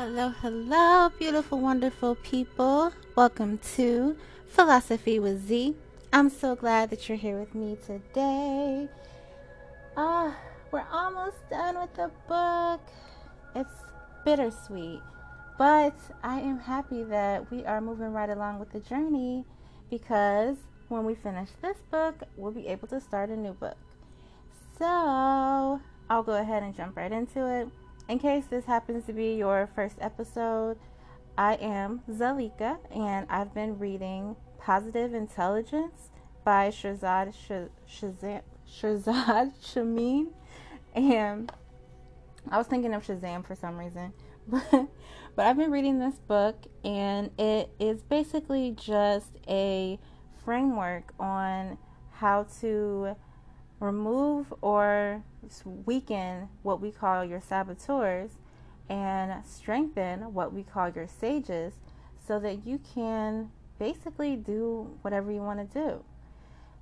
Hello, beautiful, wonderful people. Welcome to Philosophy with Z. I'm so glad that you're here with me today. We're almost done with the book. It's bittersweet, but I am happy that we are moving right along with the journey, because when we finish this book, we'll be able to start a new book. So I'll go ahead and jump right into it. In case this happens to be your first episode, I am Zalika, and I've been reading Positive Intelligence by Shirzad Chamine. And I was thinking of Shazam for some reason, but I've been reading this book, and it is basically just a framework on how to remove or weaken what we call your saboteurs and strengthen what we call your sages, so that you can basically do whatever you want to do.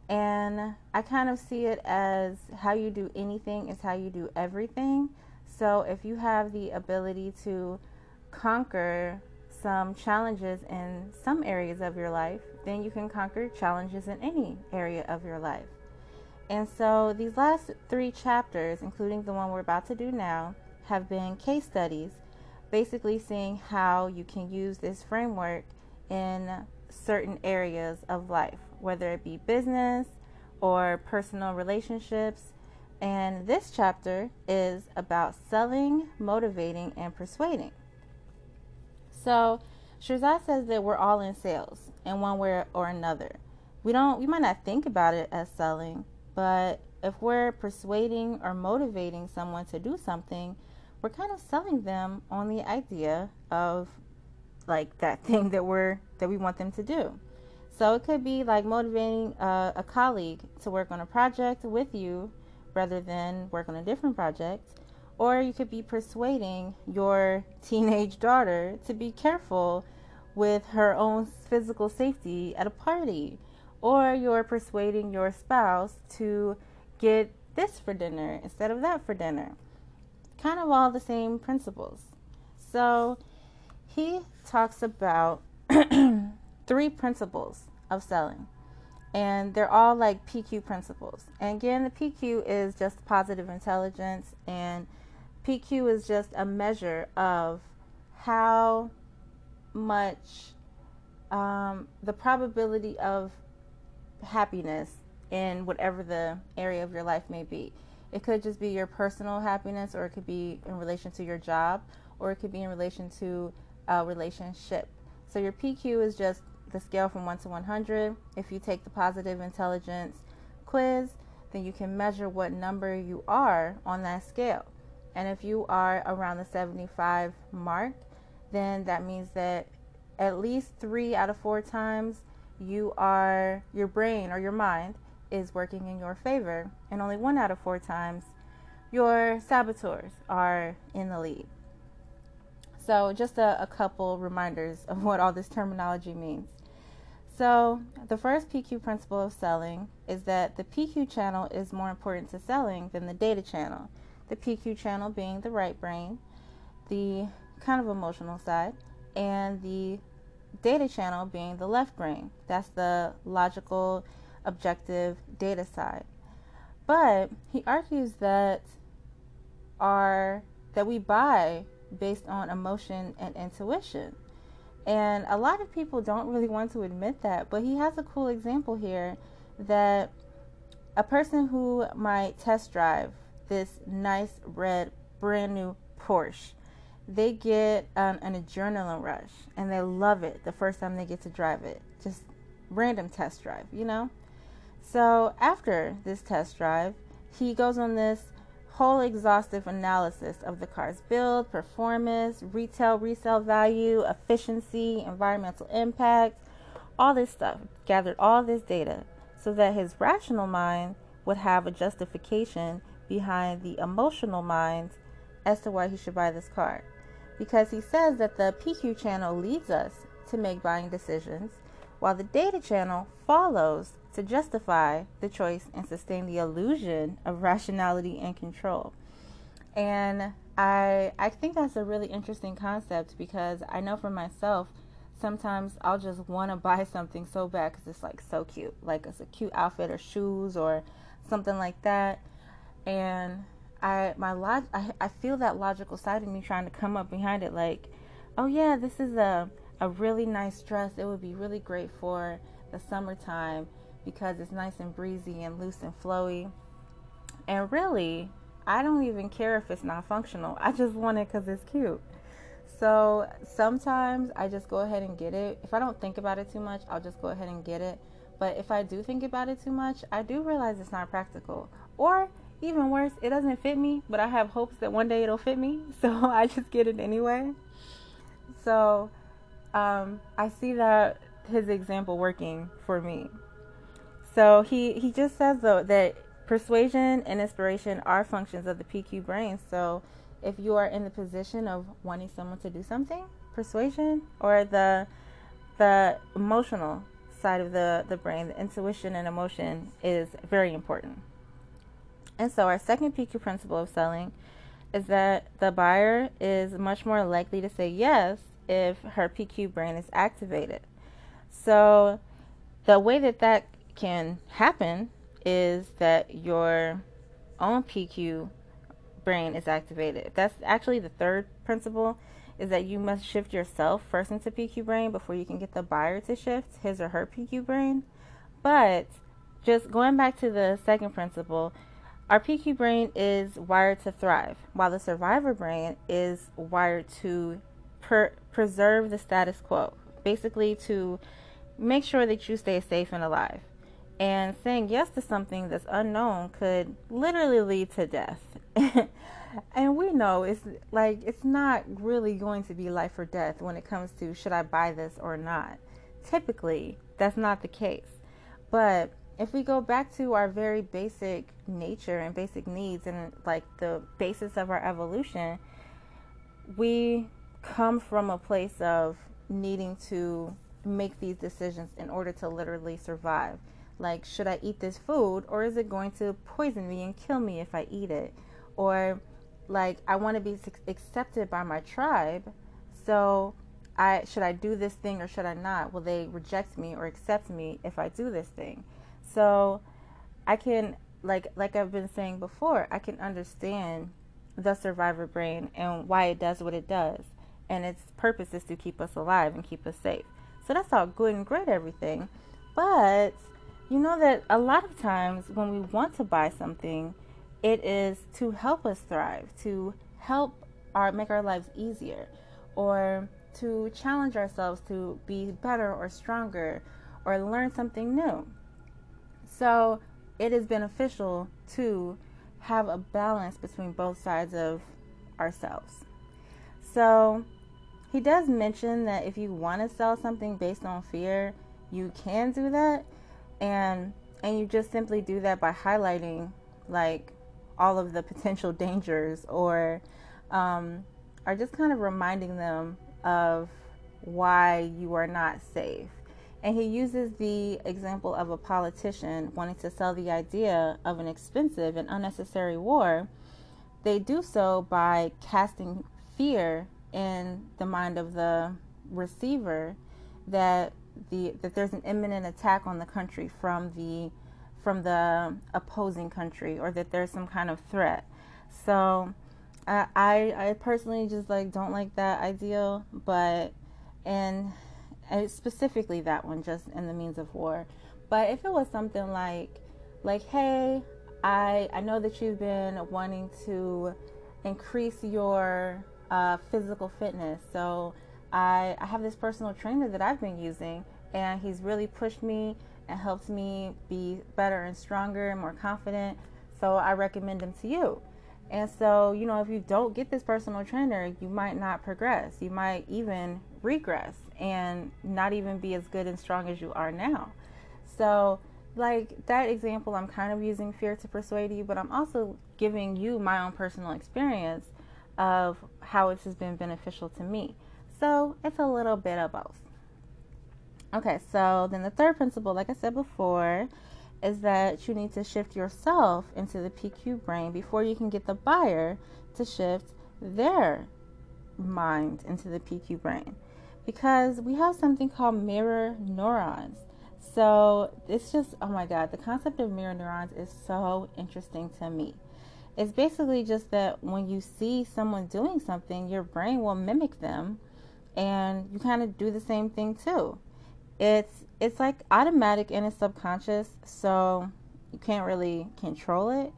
And I kind of see it as how you do anything is how you do everything. So if you have the ability to conquer some challenges in some areas of your life, then you can conquer challenges in any area of your life. And so these last three chapters, including the one we're about to do now, have been case studies, basically seeing how you can use this framework in certain areas of life, whether it be business or personal relationships. And this chapter is about selling, motivating, and persuading. So Shirzad says that we're all in sales in one way or another. We might not think about it as selling, but if we're persuading or motivating someone to do something, we're kind of selling them on the idea of like that thing that we want them to do. So it could be like motivating a colleague to work on a project with you rather than work on a different project. Or you could be persuading your teenage daughter to be careful with her own physical safety at a party. Or you're persuading your spouse to get this for dinner instead of that for dinner. Kind of all the same principles. So he talks about three principles of selling. And they're all like PQ principles. And again, the PQ is just positive intelligence. And PQ is just a measure of how much the probability of happiness in whatever the area of your life may be. It could just be your personal happiness, or it could be in relation to your job, or it could be in relation to a relationship. So your PQ is just the scale from 1 to 100. If you take the positive intelligence quiz, then you can measure what number you are on that scale. And if you are around the 75 mark, then that means that at least 3 out of 4 times your brain or your mind is working in your favor, and only 1 out of 4 times your saboteurs are in the lead. So just a couple reminders of what all this terminology means. So the first PQ principle of selling is that the PQ channel is more important to selling than the data channel. The PQ channel being the right brain, the kind of emotional side, and the data channel being the left brain. That's the logical, objective data side. But he argues that we buy based on emotion and intuition. And a lot of people don't really want to admit that, but he has a cool example here that a person who might test drive this nice red brand new Porsche, they get an adrenaline rush, and they love it the first time they get to drive it. Just random test drive, you know? So after this test drive, he goes on this whole exhaustive analysis of the car's build, performance, retail, resale value, efficiency, environmental impact, all this stuff. Gathered all this data so that his rational mind would have a justification behind the emotional mind as to why he should buy this car. Because he says that the PQ channel leads us to make buying decisions, while the data channel follows to justify the choice and sustain the illusion of rationality and control. And I think that's a really interesting concept, because I know for myself, sometimes I'll just want to buy something so bad because it's like so cute. Like it's a cute outfit or shoes or something like that. And I feel that logical side of me trying to come up behind it like, oh yeah, this is a really nice dress. It would be really great for the summertime because it's nice and breezy and loose and flowy. And really, I don't even care if it's not functional. I just want it because it's cute. So sometimes I just go ahead and get it. If I don't think about it too much, I'll just go ahead and get it. But if I do think about it too much, I do realize it's not practical. Or even worse, it doesn't fit me, but I have hopes that one day it'll fit me. So I just get it anyway. So I see that his example working for me. So he just says, though, that persuasion and inspiration are functions of the PQ brain. So if you are in the position of wanting someone to do something, persuasion, or the emotional side of the brain, the intuition and emotion, is very important. And so our second PQ principle of selling is that the buyer is much more likely to say yes if her PQ brain is activated. So the way that can happen is that your own PQ brain is activated. That's actually the third principle, is that you must shift yourself first into PQ brain before you can get the buyer to shift his or her PQ brain. But just going back to the second principle, our PQ brain is wired to thrive, while the survivor brain is wired to preserve the status quo, basically to make sure that you stay safe and alive. And saying yes to something that's unknown could literally lead to death. And we know it's not really going to be life or death when it comes to should I buy this or not. Typically, that's not the case. But if we go back to our very basic nature and basic needs and like the basis of our evolution, we come from a place of needing to make these decisions in order to literally survive. Like, should I eat this food, or is it going to poison me and kill me if I eat it? Or like, I want to be accepted by my tribe, so should I do this thing or should I not? Will they reject me or accept me if I do this thing? So I can, like I've been saying before, I can understand the survivor brain and why it does what it does. And its purpose is to keep us alive and keep us safe. So that's all good and great, everything. But you know that a lot of times when we want to buy something, it is to help us thrive, to help make our lives easier, or to challenge ourselves to be better or stronger or learn something new. So it is beneficial to have a balance between both sides of ourselves. So he does mention that if you want to sell something based on fear, you can do that. And you just simply do that by highlighting like all of the potential dangers, or just kind of reminding them of why you are not safe. And he uses the example of a politician wanting to sell the idea of an expensive and unnecessary war. They do so by casting fear in the mind of the receiver that there's an imminent attack on the country from the opposing country, or that there's some kind of threat. So I personally just don't like that ideal, and specifically that one, just in the means of war. But if it was something like, hey, I know that you've been wanting to increase your physical fitness, so I have this personal trainer that I've been using, and he's really pushed me and helped me be better and stronger and more confident, so I recommend him to you. And so, if you don't get this personal trainer, you might not progress. You might even regress and not even be as good and strong as you are now. So, that example, I'm kind of using fear to persuade you, but I'm also giving you my own personal experience of how this has been beneficial to me. So it's a little bit of both. Okay, so then the third principle, like I said before, is that you need to shift yourself into the PQ brain before you can get the buyer to shift their mind into the PQ brain, because we have something called mirror neurons. So it's just, oh my God, the concept of mirror neurons is so interesting to me. It's basically just that when you see someone doing something, your brain will mimic them and you kind of do the same thing too. It's like automatic and it's subconscious, so you can't really control it.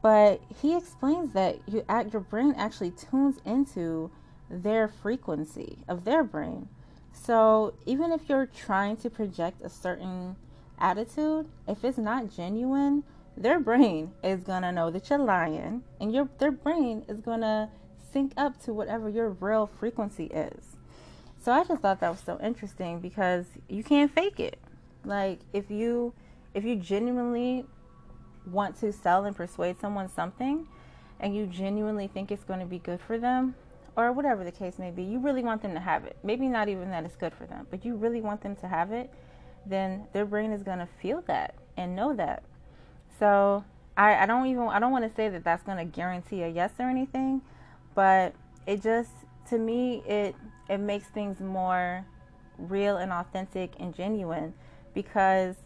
But he explains that your brain actually tunes into their frequency of their brain. So even if you're trying to project a certain attitude, if it's not genuine, their brain is going to know that you're lying, and their brain is going to sync up to whatever your real frequency is. So I just thought that was so interesting, because you can't fake it. Like if you genuinely want to sell and persuade someone something, and you genuinely think it's going to be good for them, or whatever the case may be, you really want them to have it. Maybe not even that it's good for them, but you really want them to have it, then their brain is going to feel that and know that. So I don't want to say that that's going to guarantee a yes or anything, but it just, to me, it makes things more real and authentic and genuine, because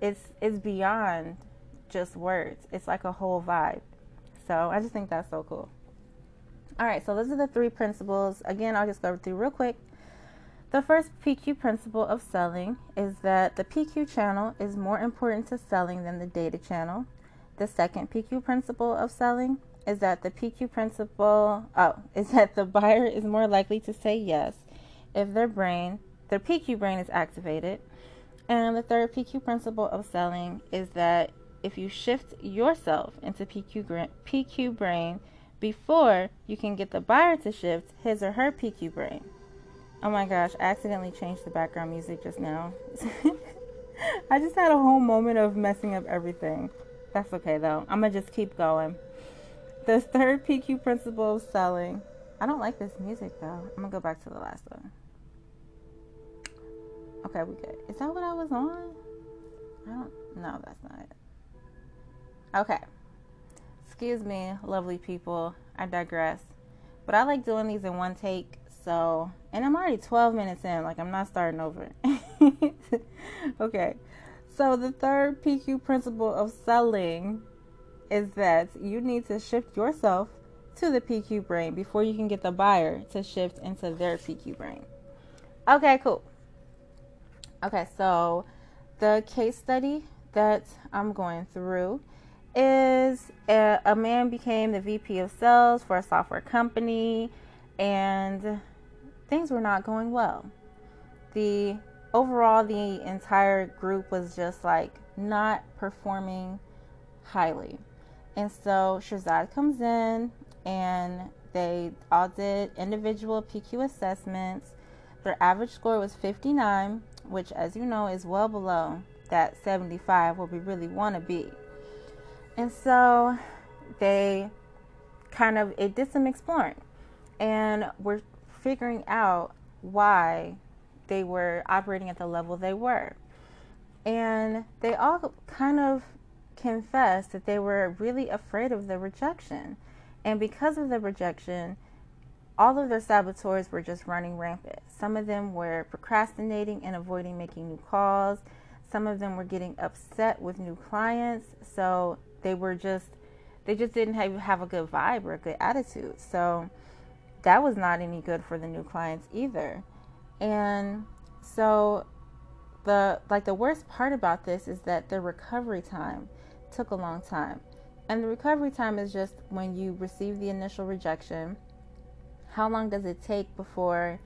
it's beyond just words. It's like a whole vibe. So I just think that's so cool. All right, so those are the three principles. Again, I'll just go through real quick. The first PQ principle of selling is that the PQ channel is more important to selling than the data channel. The second PQ principle of selling is that the PQ principle, is that the buyer is more likely to say yes if their PQ brain is activated. And the third PQ principle of selling is that if you shift yourself into PQ brain before you can get the buyer to shift his or her PQ brain. Oh my gosh, I accidentally changed the background music just now. I just had a whole moment of messing up everything. That's okay though. I'm going to just keep going. The third PQ principle of selling. I don't like this music though. I'm going to go back to the last one. Okay, we good. Is that what I was on? No, that's not it. Okay. Excuse me, lovely people. I digress. But I like doing these in one take. So, and I'm already 12 minutes in. Like, I'm not starting over. Okay. So, the third PQ principle of selling is that you need to shift yourself to the PQ brain before you can get the buyer to shift into their PQ brain. Okay, cool. Okay, so the case study that I'm going through is a man became the VP of sales for a software company, and things were not going well. The entire group was just like not performing highly. And so Shirzad comes in, and they all did individual PQ assessments. Their average score was 59, which, as you know, is well below that 75 where we really want to be. And so it did some exploring, and we're figuring out why they were operating at the level they were. And they all kind of confessed that they were really afraid of the rejection. And because of the rejection, all of their saboteurs were just running rampant. Some of them were procrastinating and avoiding making new calls. Some of them were getting upset with new clients. So they just didn't have a good vibe or a good attitude. So that was not any good for the new clients either. And so the worst part about this is that the recovery time took a long time. And the recovery time is just when you receive the initial rejection, how long does it take before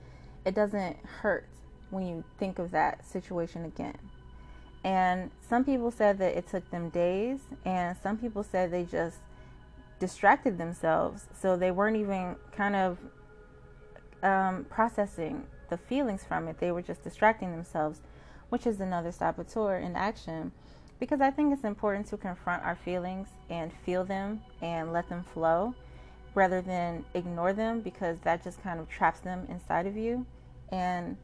it doesn't hurt when you think of that situation again? And some people said that it took them days, and some people said they just distracted themselves, so they weren't even kind of processing the feelings from it. They were just distracting themselves, which is another saboteur in action, because I think it's important to confront our feelings and feel them and let them flow rather than ignore them, because that just kind of traps them inside of you. And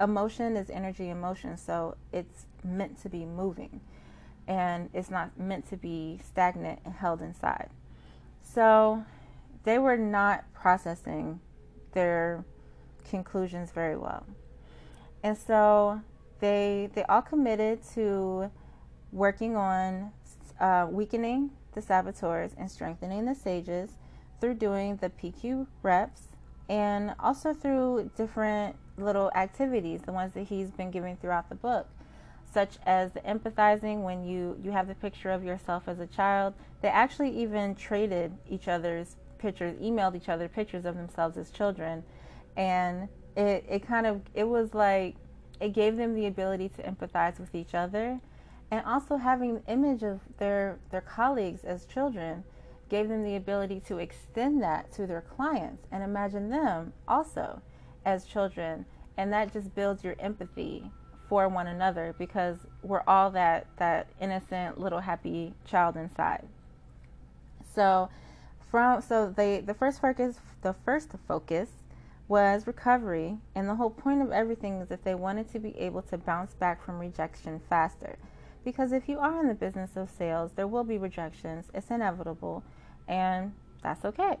emotion is energy in motion, so it's meant to be moving. and it's not meant to be stagnant and held inside. So they were not processing their conclusions very well. And so they all committed to working on weakening the saboteurs and strengthening the sages through doing the PQ reps, and also through different little activities, the ones that he's been giving throughout the book, such as the empathizing, when you have the picture of yourself as a child. They actually even traded each other's pictures, emailed each other pictures of themselves as children, and it gave them the ability to empathize with each other. And also having an image of their colleagues as children gave them the ability to extend that to their clients and imagine them also as children. And that just builds your empathy for one another, because we're all that innocent little happy child inside. So the first focus was recovery, and the whole point of everything is that they wanted to be able to bounce back from rejection faster. Because if you are in the business of sales, there will be rejections. It's inevitable, and that's okay.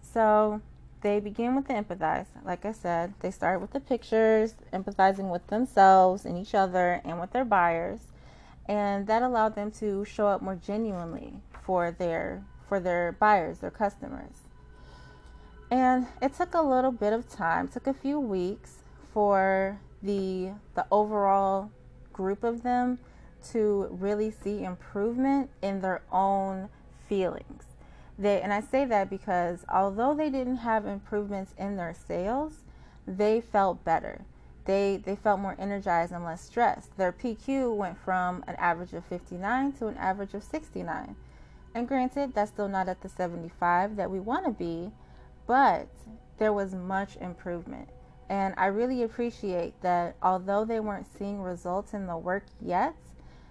So they begin with the empathize. Like I said, they start with the pictures, empathizing with themselves and each other and with their buyers. And that allowed them to show up more genuinely for their buyers, their customers. And it took a little bit of time, took a few weeks for the overall group of them to really see improvement in their own feelings. And I say that because although they didn't have improvements in their sales, they felt better. They felt more energized and less stressed. Their PQ went from an average of 59 to an average of 69. And granted, that's still not at the 75 that we want to be, but there was much improvement. And I really appreciate that although they weren't seeing results in the work yet,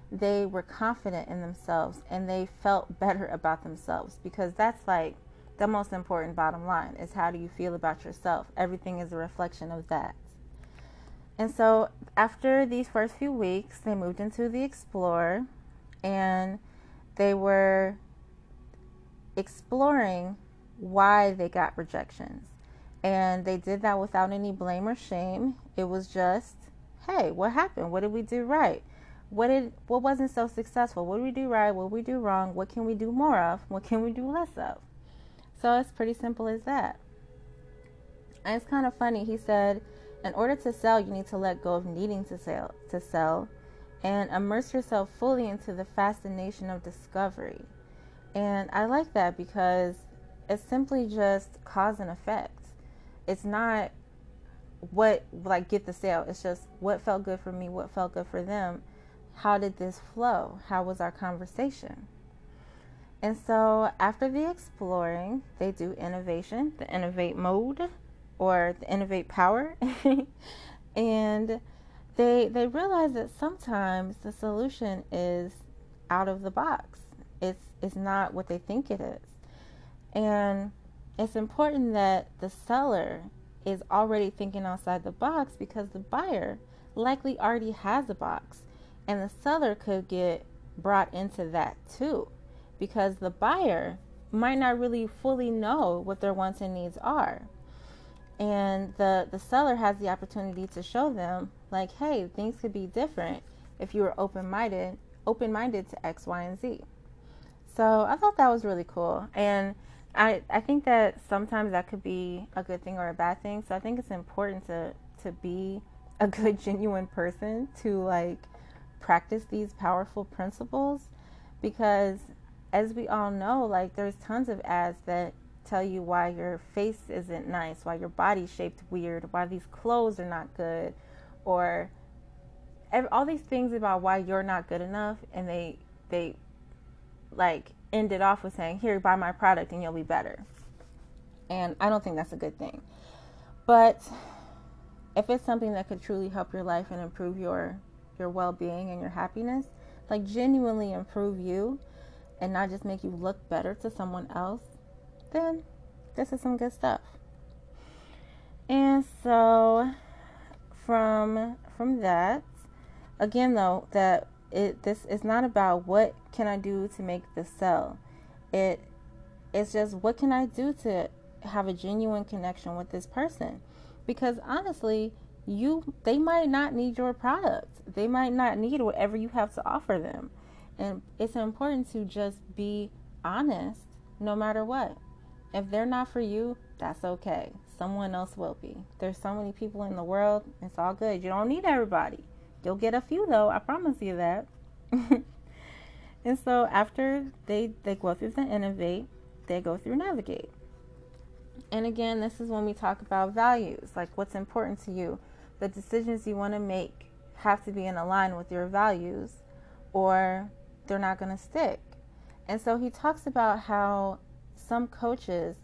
they were confident in themselves and they felt better about themselves, because that's like the most important bottom line is, how do you feel about yourself? Everything is a reflection of that. And so after these first few weeks, they moved into the explore, and they were exploring why they got rejections. And they did that without any blame or shame. It was just, hey, what happened? What did we do right? What wasn't so successful? What did we do right? What did we do wrong? What can we do more of? What can we do less of? So it's pretty simple as that. And it's kind of funny. He said, in order to sell, you need to let go of needing to sell and immerse yourself fully into the fascination of discovery. And I like that, because it's simply just cause and effect. It's not what, like, get the sale. It's just what felt good for me, what felt good for them. How did this flow? How was our conversation? And so after the exploring, they do innovation, the innovate mode or the innovate power. And they realize that sometimes the solution is out of the box. It's not what they think it is. And it's important that the seller is already thinking outside the box, because the buyer likely already has a box. And the seller could get brought into that too, because the buyer might not really fully know what their wants and needs are. And the seller has the opportunity to show them, like, hey, things could be different if you were open-minded to X, Y, and Z. So I thought that was really cool. And I think that sometimes that could be a good thing or a bad thing. So I think it's important to be a good, genuine person, to like practice these powerful principles, because as we all know, like, there's tons of ads that tell you why your face isn't nice, why your body's shaped weird, why these clothes are not good, or all these things about why you're not good enough. And they like end it off with saying, here, buy my product and you'll be better. And I don't think that's a good thing. But if it's something that could truly help your life and improve your well-being and your happiness, like genuinely improve you and not just make you look better to someone else, then this is some good stuff. And so from that, again though, that this is not about what can I do to make this sell. It's just what can I do to have a genuine connection with this person, because honestly, they might not need your product. They might not need whatever you have to offer them. And it's important to just be honest no matter what. If they're not for you, that's okay. Someone else will be. There's so many people in the world. It's all good. You don't need everybody. You'll get a few though. I promise you that. And so after they go through the innovate, they go through navigate. And again, this is when we talk about values, like what's important to you. The decisions you want to make have to be in line with your values or they're not going to stick. And so he talks about how some coaches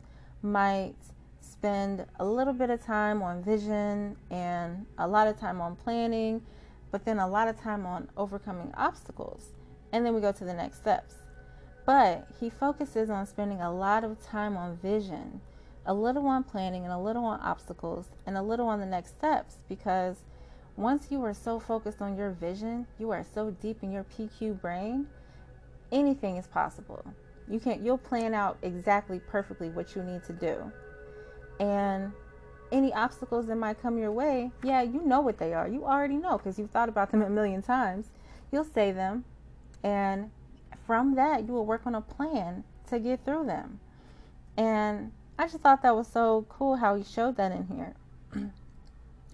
might spend a little bit of time on vision and a lot of time on planning, but then a lot of time on overcoming obstacles. And then we go to the next steps. But he focuses on spending a lot of time on vision, a little on planning, and a little on obstacles, and a little on the next steps, because once you are so focused on your vision, you are so deep in your PQ brain, anything is possible. You'll plan out exactly perfectly what you need to do. And any obstacles that might come your way, yeah, you know what they are. You already know because you've thought about them a million times. You'll say them, and from that, you will work on a plan to get through them. And I just thought that was so cool how he showed that in here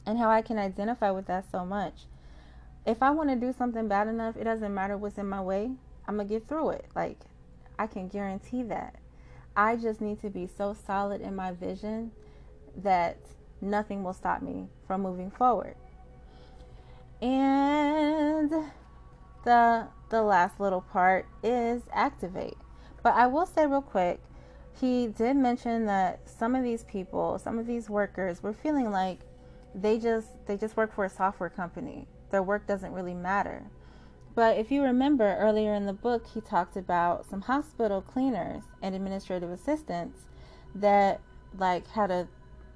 and how I can identify with that so much. If I want to do something bad enough, it doesn't matter what's in my way. I'm going to get through it. Like, I can guarantee that. I just need to be so solid in my vision that nothing will stop me from moving forward. And the last little part is activate. But I will say real quick, he did mention that some of these people, some of these workers were feeling like they just work for a software company. Their work doesn't really matter. But if you remember earlier in the book, he talked about some hospital cleaners and administrative assistants that like had a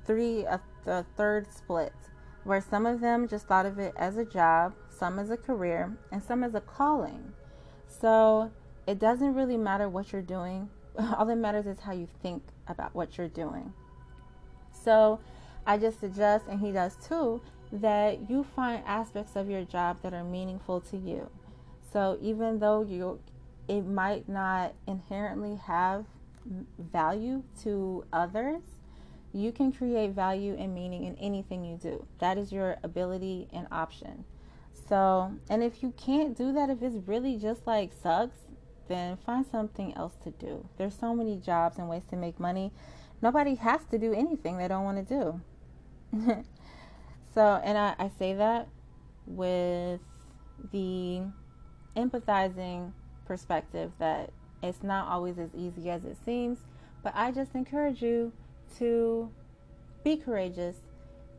third split, where some of them just thought of it as a job, some as a career, and some as a calling. So it doesn't really matter what you're doing. All that matters is how you think about what you're doing. So I just suggest, and he does too, that you find aspects of your job that are meaningful to you. So even though it might not inherently have value to others, you can create value and meaning in anything you do. That is your ability and option. So, and if you can't do that, if it's really just like sucks, then find something else to do. There's so many jobs and ways to make money. Nobody has to do anything they don't want to do. So, and I say that with the empathizing perspective that it's not always as easy as it seems, but I just encourage you to be courageous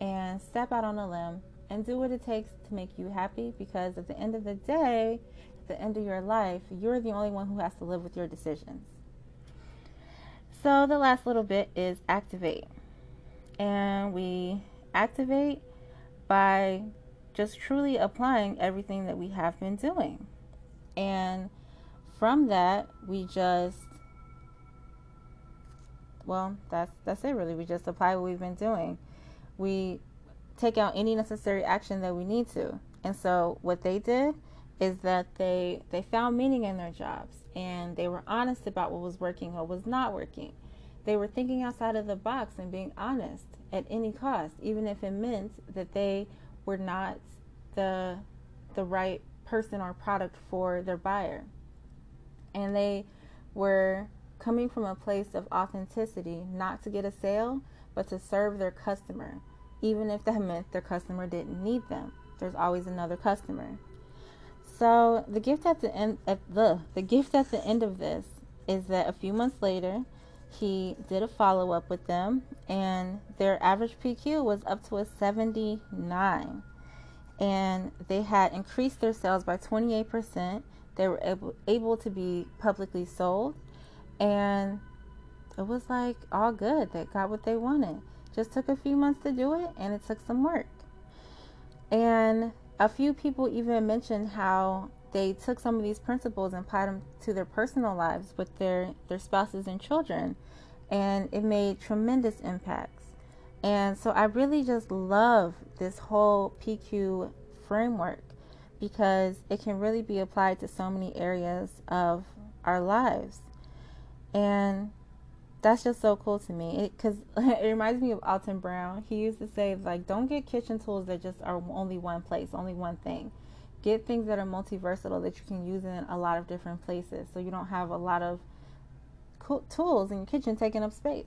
and step out on a limb and do what it takes to make you happy, because at the end of the day, the end of your life, you're the only one who has to live with your decisions. So the last little bit is activate. And we activate by just truly applying everything that we have been doing. And from that, we just, well, that's it really. We just apply what we've been doing. We take out any necessary action that we need to. And so what they did is that they found meaning in their jobs, and they were honest about what was working or was not working. They were thinking outside of the box and being honest at any cost, even if it meant that they were not the right person or product for their buyer. And they were coming from a place of authenticity, not to get a sale, but to serve their customer, even if that meant their customer didn't need them. There's always another customer. So the gift at the end of this is that a few months later, he did a follow-up with them, and their average PQ was up to a 79, and they had increased their sales by 28%. They were able to be publicly sold, and it was like all good. They got what they wanted. Just took a few months to do it, and it took some work. And a few people even mentioned how they took some of these principles and applied them to their personal lives with their spouses and children, and it made tremendous impacts. And so I really just love this whole PQ framework because it can really be applied to so many areas of our lives. And that's just so cool to me because it reminds me of Alton Brown. He used to say, like, don't get kitchen tools that just are only one place, only one thing. Get things that are multi-versatile that you can use in a lot of different places so you don't have a lot of tools in your kitchen taking up space.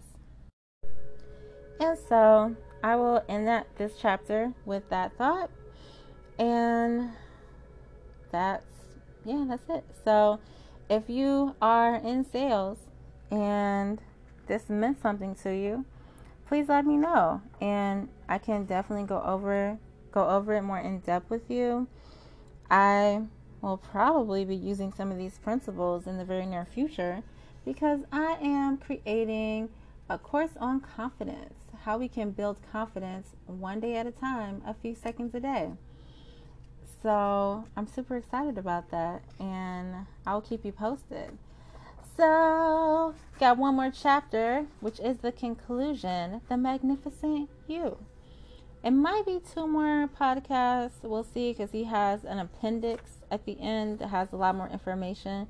And so I will end this chapter with that thought. And that's it. So if you are in sales and this meant something to you, please let me know, and I can definitely go over it more in depth with you. I will probably be using some of these principles in the very near future because I am creating a course on confidence, how we can build confidence one day at a time, a few seconds a day. So I'm super excited about that, and I'll keep you posted. So, got one more chapter, which is the conclusion, the magnificent you. It might be two more podcasts. We'll see, because he has an appendix at the end that has a lot more information.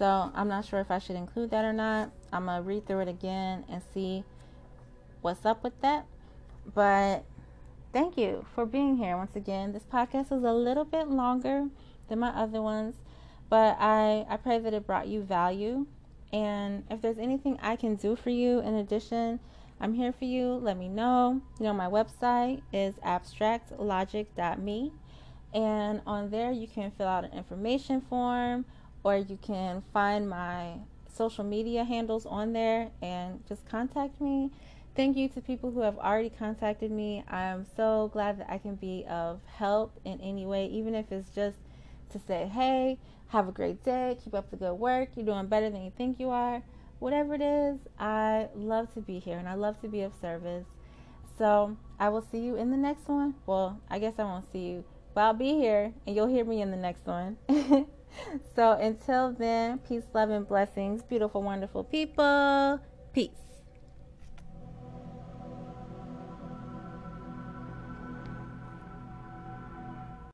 So I'm not sure if I should include that or not. I'm going to read through it again and see what's up with that. But thank you for being here once again. This podcast is a little bit longer than my other ones, but I pray that it brought you value. And if there's anything I can do for you in addition, I'm here for you. Let me know. You know, my website is abstractlogic.me. And on there, you can fill out an information form, or you can find my social media handles on there and just contact me. Thank you to people who have already contacted me. I'm so glad that I can be of help in any way, even if it's just to say, hey, have a great day, keep up the good work, you're doing better than you think you are. Whatever it is, I love to be here and I love to be of service. So I will see you in the next one. Well, I guess I won't see you, but I'll be here and you'll hear me in the next one. So until then, peace, love, and blessings, beautiful, wonderful people. Peace.